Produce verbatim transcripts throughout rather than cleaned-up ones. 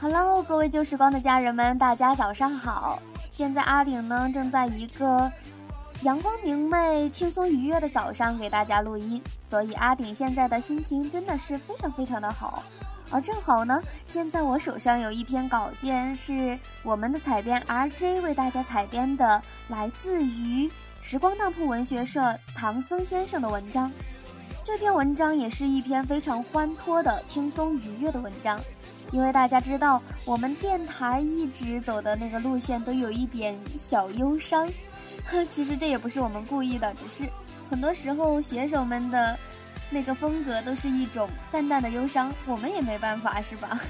Hello， 各位旧时光的家人们，大家早上好！现在阿顶呢正在一个阳光明媚、轻松愉悦的早上给大家录音，所以阿顶现在的心情真的是非常非常的好。而正好呢，现在我手上有一篇稿件，是我们的采编 R J 为大家采编的，来自于时光当铺文学社唐僧先生的文章。这篇文章也是一篇非常欢脱的、轻松愉悦的文章。因为大家知道，我们电台一直走的那个路线都有一点小忧伤，其实这也不是我们故意的，只是很多时候写手们的那个风格都是一种淡淡的忧伤，我们也没办法，是吧？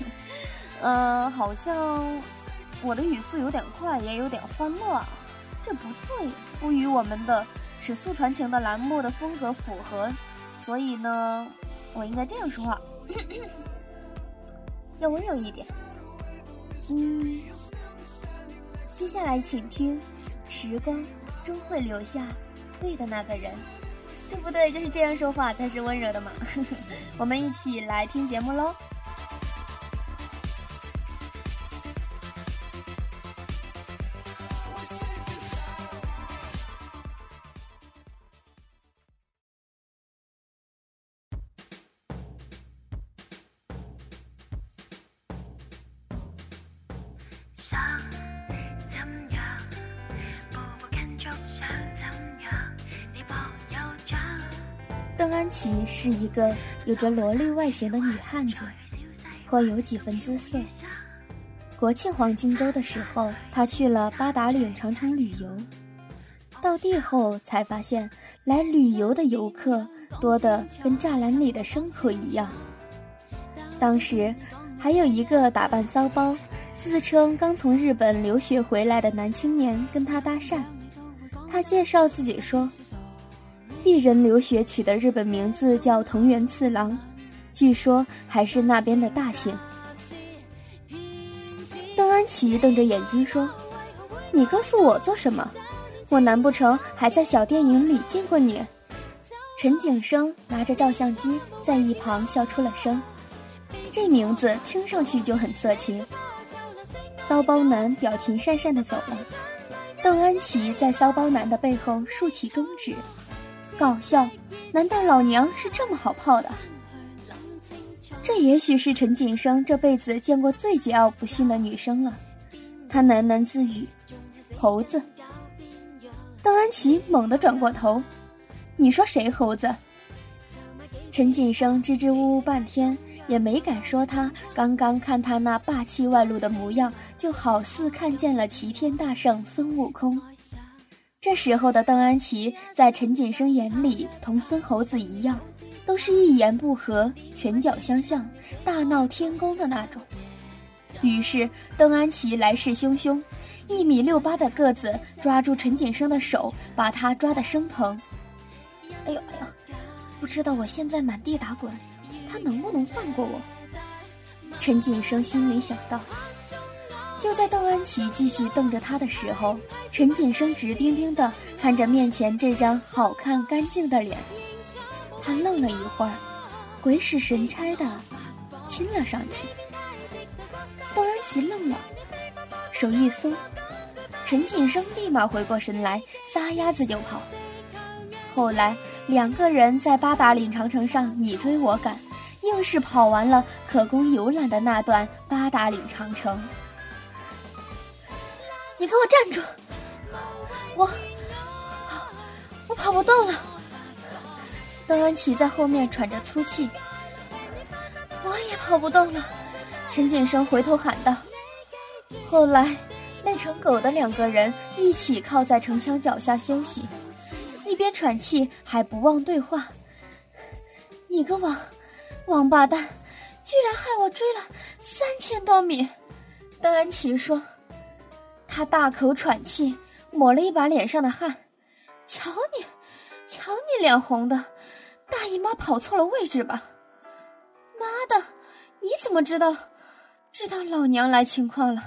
呃，好像我的语速有点快，也有点欢乐啊，这不对，不与我们的尺素传情的栏目的风格符合，所以呢，我应该这样说话。要温柔一点。嗯，接下来请听，时光终会留下对的那个人，对不对？就是这样说话才是温柔的嘛。我们一起来听节目喽。邓安琪是一个有着萝莉外形的女汉子，颇有几分姿色。国庆黄金周的时候，她去了八达岭长城旅游，到地后才发现，来旅游的游客多得跟栅栏里的牲口一样。当时还有一个打扮骚包、自称刚从日本留学回来的男青年跟她搭讪，她介绍自己说，鄙人留学取的日本名字叫藤原次郎，据说还是那边的大姓。邓安琪瞪着眼睛说，你告诉我做什么？我难不成还在小电影里见过你？陈景生拿着照相机在一旁笑出了声，这名字听上去就很色情。骚包男表情讪讪地走了，邓安琪在骚包男的背后竖起中指，搞笑，难道老娘是这么好泡的？这也许是陈景生这辈子见过最桀骜不驯的女生了，他喃喃自语，猴子。邓安琪猛地转过头，你说谁猴子？陈景生支支吾吾半天，也没敢说他刚刚看他那霸气外露的模样，就好似看见了齐天大圣孙悟空。这时候的邓安琪在陈景生眼里同孙猴子一样，都是一言不合拳脚相向，大闹天宫的那种。于是邓安琪来势汹汹，一米六八的个子抓住陈景生的手，把他抓得生疼。哎呦哎呦，不知道我现在满地打滚，他能不能放过我？陈景生心里想到。就在邓安琪继续瞪着他的时候，陈景生直盯盯地看着面前这张好看干净的脸，他愣了一会儿，鬼使神差地亲了上去。邓安琪愣了，手一松，陈景生立马回过神来，撒丫子就跑。后来两个人在八达岭长城上你追我赶，硬是跑完了可供游览的那段八达岭长城。你给我站住！我我跑不动了。邓安琪在后面喘着粗气，我也跑不动了。陈景生回头喊道。后来累成狗的两个人一起靠在城墙脚下休息，一边喘气还不忘对话，你个王王八蛋，居然害我追了三千多米。邓安琪说。他大口喘气，抹了一把脸上的汗，瞧你瞧你脸红的，大姨妈跑错了位置吧？妈的，你怎么知道知道老娘来情况了？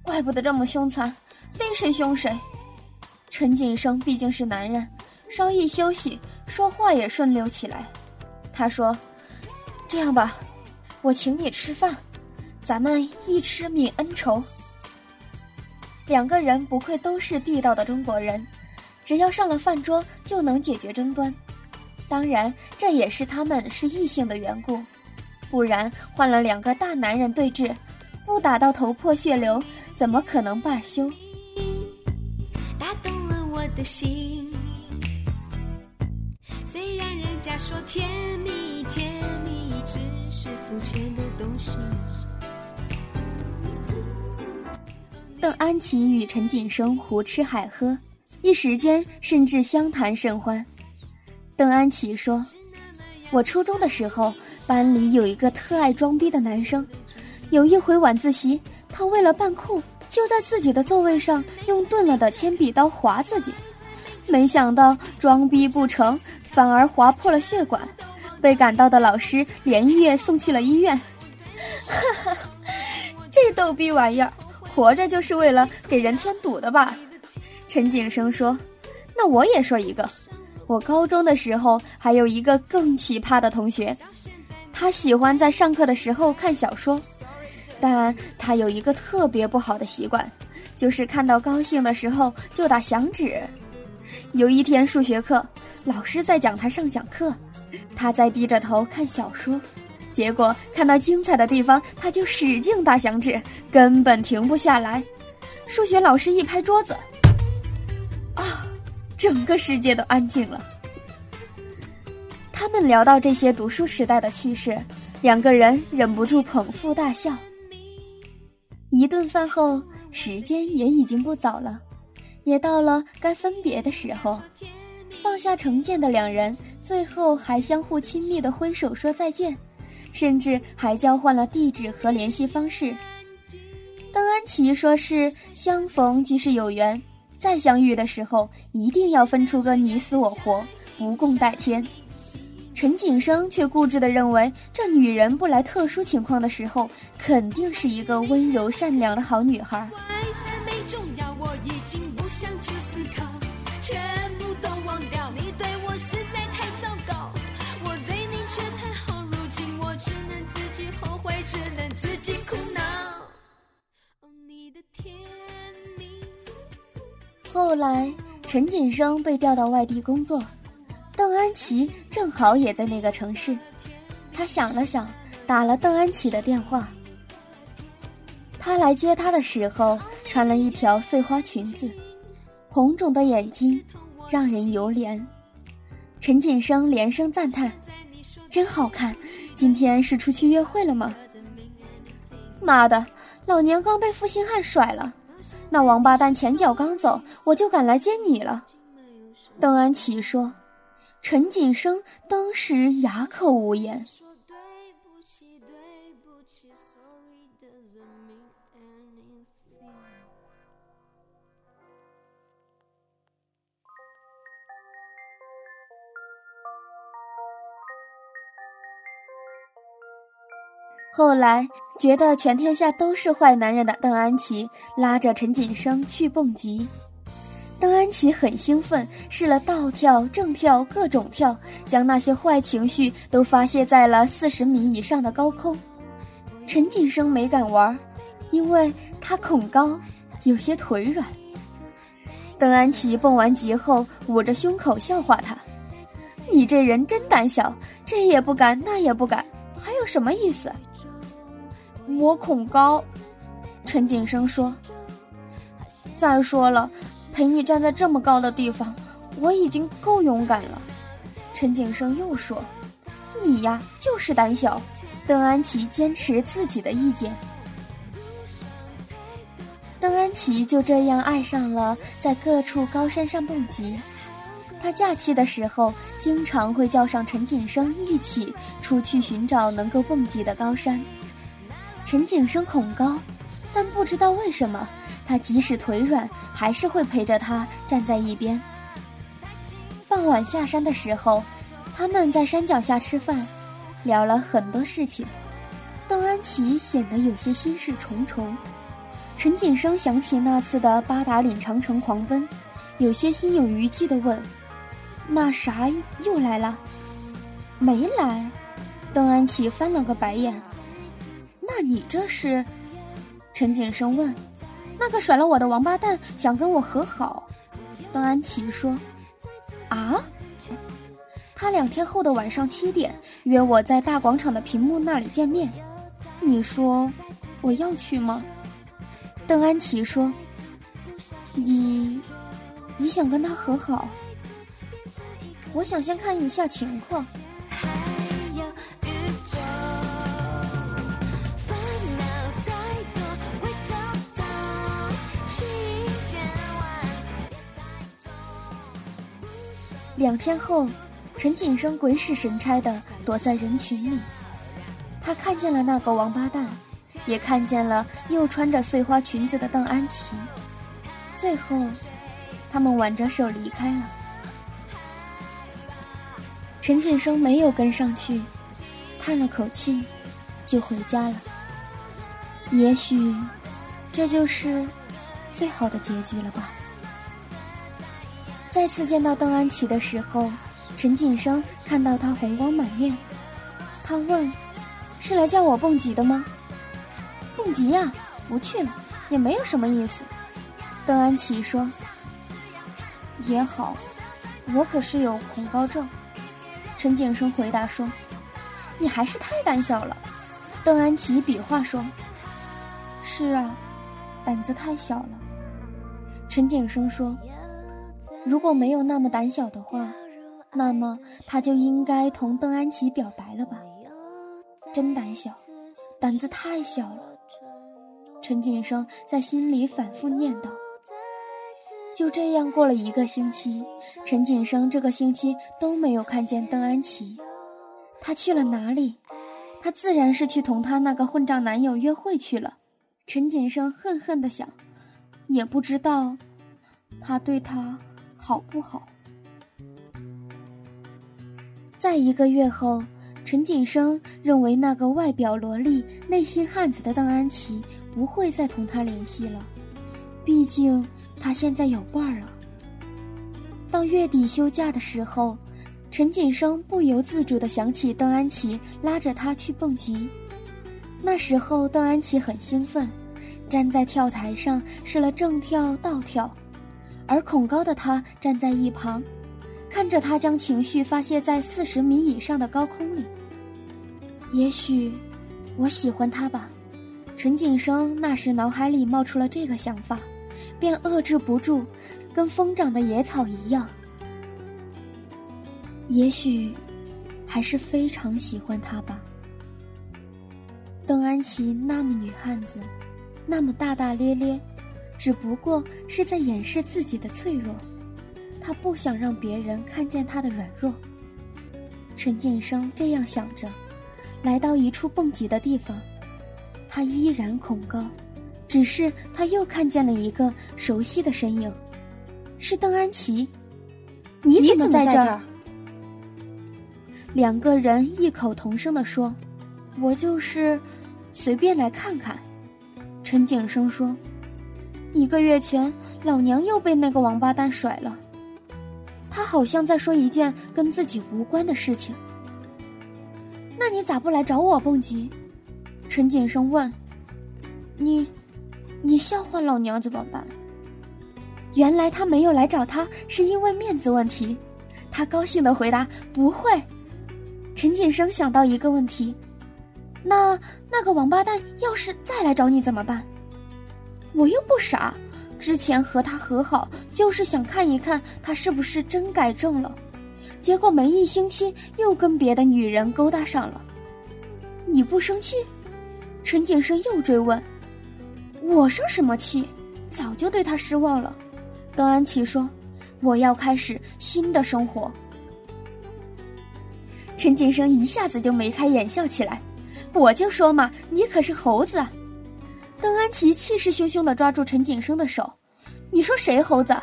怪不得这么凶残，逮谁凶谁。陈景生毕竟是男人，稍一休息，说话也顺溜起来。他说，这样吧，我请你吃饭，咱们一吃泯恩仇。两个人不愧都是地道的中国人，只要上了饭桌就能解决争端。当然，这也是他们是异性的缘故，不然换了两个大男人对峙，不打到头破血流，怎么可能罢休？打动了我的心，虽然人家说甜蜜甜蜜只是肤浅的东西。邓安琪与陈锦生胡吃海喝，一时间甚至相谈甚欢。邓安琪说，我初中的时候，班里有一个特爱装逼的男生，有一回晚自习，他为了扮酷，就在自己的座位上用钝了的铅笔刀划自己，没想到装逼不成，反而划破了血管，被赶到的老师连夜送去了医院。哈哈，这逗逼玩意儿，活着就是为了给人添堵的吧？陈景生说，那我也说一个。我高中的时候还有一个更奇葩的同学，他喜欢在上课的时候看小说，但他有一个特别不好的习惯，就是看到高兴的时候就打响指。有一天数学课，老师在讲台上讲课，他在低着头看小说，结果看到精彩的地方他就使劲打响指，根本停不下来。数学老师一拍桌子，啊，整个世界都安静了。他们聊到这些读书时代的趣事，两个人忍不住捧腹大笑。一顿饭后，时间也已经不早了，也到了该分别的时候。放下成见的两人，最后还相互亲密地挥手说再见，甚至还交换了地址和联系方式。邓安琪说是相逢即是有缘，再相遇的时候一定要分出个你死我活，不共戴天。陈景生却固执地认为，这女人不来特殊情况的时候，肯定是一个温柔善良的好女孩。后来，陈景生被调到外地工作。邓安琪正好也在那个城市，他想了想，打了邓安琪的电话。他来接他的时候，穿了一条碎花裙子，红肿的眼睛让人犹怜。陈锦生连声赞叹，真好看，今天是出去约会了吗？妈的，老娘刚被负心汉甩了，那王八蛋前脚刚走，我就赶来接你了。邓安琪说，陈锦生当时哑口无言。后来觉得全天下都是坏男人的邓安琪，拉着陈锦生去蹦极。邓安琪很兴奋，试了倒跳、正跳、各种跳，将那些坏情绪都发泄在了四十米以上的高空。陈锦生没敢玩，因为他恐高，有些腿软。邓安琪蹦完极后，捂着胸口笑话他：“你这人真胆小，这也不敢，那也不敢，还有什么意思？”我恐高，陈锦生说。再说了，陪你站在这么高的地方，我已经够勇敢了。陈景生又说，你呀就是胆小。邓安琪坚持自己的意见。邓安琪就这样爱上了在各处高山上蹦极。她假期的时候经常会叫上陈景生一起出去寻找能够蹦极的高山。陈景生恐高，但不知道为什么他即使腿软，还是会陪着他站在一边。傍晚下山的时候，他们在山脚下吃饭，聊了很多事情。邓安琪显得有些心事重重。陈景生想起那次的八达岭长城狂奔，有些心有余悸地问：“那啥又来了？”“没来。”邓安琪翻了个白眼。那你这是？陈景生问。那个甩了我的王八蛋想跟我和好。邓安琪说。啊？他两天后的晚上七点约我在大广场的屏幕那里见面。你说我要去吗？邓安琪说。你你想跟他和好？我想先看一下情况。两天后，陈景生鬼使神差地躲在人群里，他看见了那个王八蛋，也看见了又穿着碎花裙子的邓安琪。最后，他们挽着手离开了。陈景生没有跟上去，叹了口气，就回家了。也许，这就是最好的结局了吧。再次见到邓安琪的时候，陈景生看到她红光满面，他问：“是来叫我蹦极的吗？”“蹦极呀，不去了，也没有什么意思。”邓安琪说。“也好，我可是有恐高症。”陈景生回答说。“你还是太胆小了。”邓安琪比划说。“是啊，胆子太小了。”陈景生说。“如果没有那么胆小的话，那么他就应该同邓安琪表白了吧？真胆小，胆子太小了。”陈景生在心里反复念叨。就这样过了一个星期，陈景生这个星期都没有看见邓安琪。他去了哪里？他自然是去同他那个混账男友约会去了。陈景生恨恨地想，也不知道他对他好不好？在一个月后，陈景生认为那个外表萝莉、内心汉子的邓安琪不会再同他联系了，毕竟他现在有伴儿了。到月底休假的时候，陈景生不由自主地想起邓安琪拉着他去蹦极。那时候邓安琪很兴奋，站在跳台上试了正跳、倒跳。而恐高的他站在一旁，看着他将情绪发泄在四十米以上的高空里。也许我喜欢他吧，陈景生那时脑海里冒出了这个想法，便遏制不住，跟疯长的野草一样。也许还是非常喜欢他吧。邓安琪那么女汉子，那么大大咧咧，只不过是在掩饰自己的脆弱，他不想让别人看见他的软弱。陈景生这样想着，来到一处蹦极的地方。他依然恐高，只是他又看见了一个熟悉的身影，是邓安琪。“你怎么在这儿？”两个人异口同声地说。“我就是随便来看看。”陈景生说。“一个月前，老娘又被那个王八蛋甩了。”他好像在说一件跟自己无关的事情。“那你咋不来找我蹦极？”陈景生问。“你，你笑话老娘怎么办？”原来他没有来找他是因为面子问题。他高兴地回答：“不会。”陈景生想到一个问题：“那那个王八蛋要是再来找你怎么办？我又不傻，之前和他和好就是想看一看他是不是真改正了，结果没一星期又跟别的女人勾搭上了。你不生气？”陈景生又追问。“我生什么气？早就对他失望了。”邓安琪说。“我要开始新的生活。”陈景生一下子就眉开眼笑起来。“我就说嘛，你可是猴子啊！”邓安琪气势汹汹地抓住陈景生的手。“你说谁猴子？”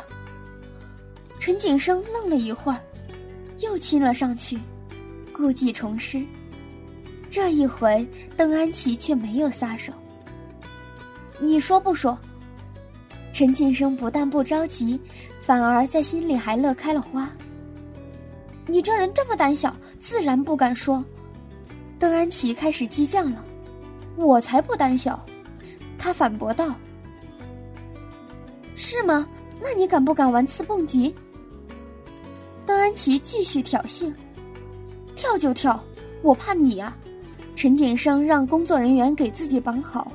陈景生愣了一会儿，又亲了上去，故技重施。这一回邓安琪却没有撒手。“你说不说？”陈景生不但不着急，反而在心里还乐开了花。“你这人这么胆小，自然不敢说。”邓安琪开始激将了。“我才不胆小。他反驳道。是吗？那你敢不敢玩刺蹦极？邓安琪继续挑衅。跳就跳，我怕你啊。陈锦生让工作人员给自己绑好，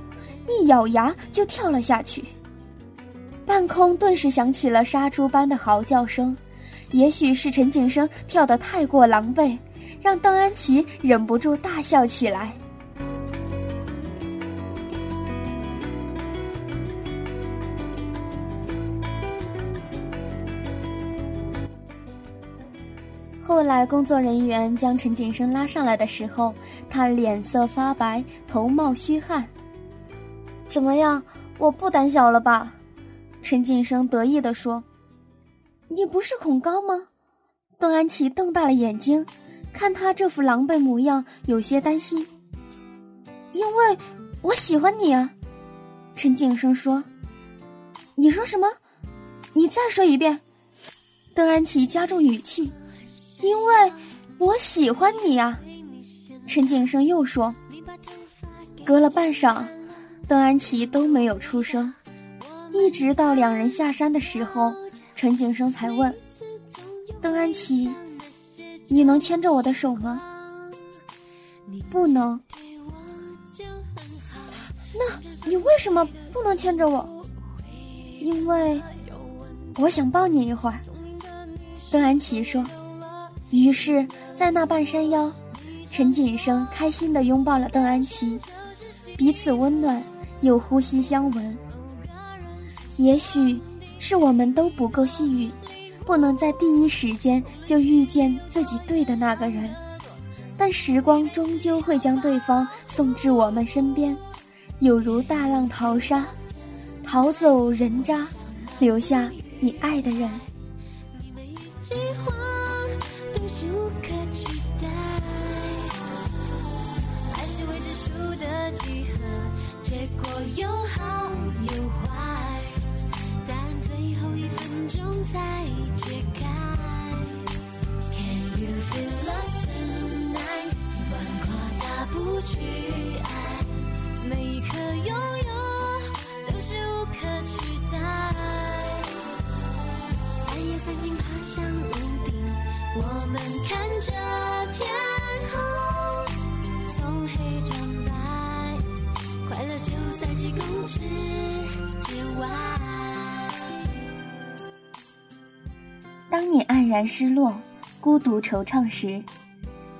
一咬牙就跳了下去。半空顿时响起了杀猪般的嚎叫声，也许是陈景生跳得太过狼狈，让邓安琪忍不住大笑起来。后来工作人员将陈景生拉上来的时候，他脸色发白，头冒虚汗。怎么样，我不胆小了吧？陈景生得意地说。你不是恐高吗？邓安琪瞪大了眼睛，看他这副狼狈模样，有些担心。因为我喜欢你啊，陈景生说。你说什么？你再说一遍。邓安琪加重语气。因为我喜欢你啊，陈景生又说。隔了半晌，邓安琪都没有出声，一直到两人下山的时候，陈景生才问邓安琪，你能牵着我的手吗？不能。那你为什么不能牵着我？因为我想抱你一会儿，邓安琪说。于是在那半山腰，陈景生开心地拥抱了邓安琪，彼此温暖又呼吸相闻。也许是我们都不够幸运，不能在第一时间就遇见自己对的那个人，但时光终究会将对方送至我们身边，有如大浪淘沙，淘走人渣，留下你爱的人。每一句话都是无可取代，爱是未知数的几何，结果有好有坏，最后一分钟再解开。 Can you feel love tonight？ 宽阔大不去爱，每一刻拥有都是无可取代。暗夜三更爬上屋顶，我们看着天空从黑转白，快乐就在几公尺之外。当你黯然失落，孤独惆怅时，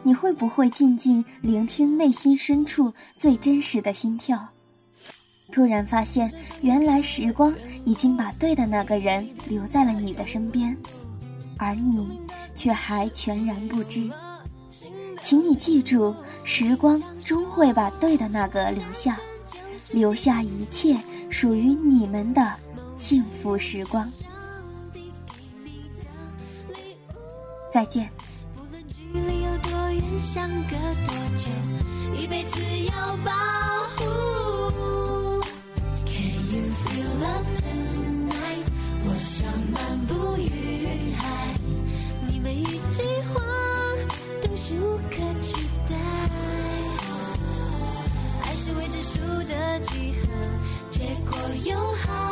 你会不会静静聆听内心深处最真实的心跳？突然发现，原来时光已经把对的那个人留在了你的身边，而你却还全然不知。请你记住，时光终会把对的那个留下，留下一切属于你们的幸福时光。再见。不论距离有多远，相隔多久，一辈子要保护。Can you feel love tonight？ 我想漫步于海，你每一句话都是无可取代。爱是未知数的几何，结果有好。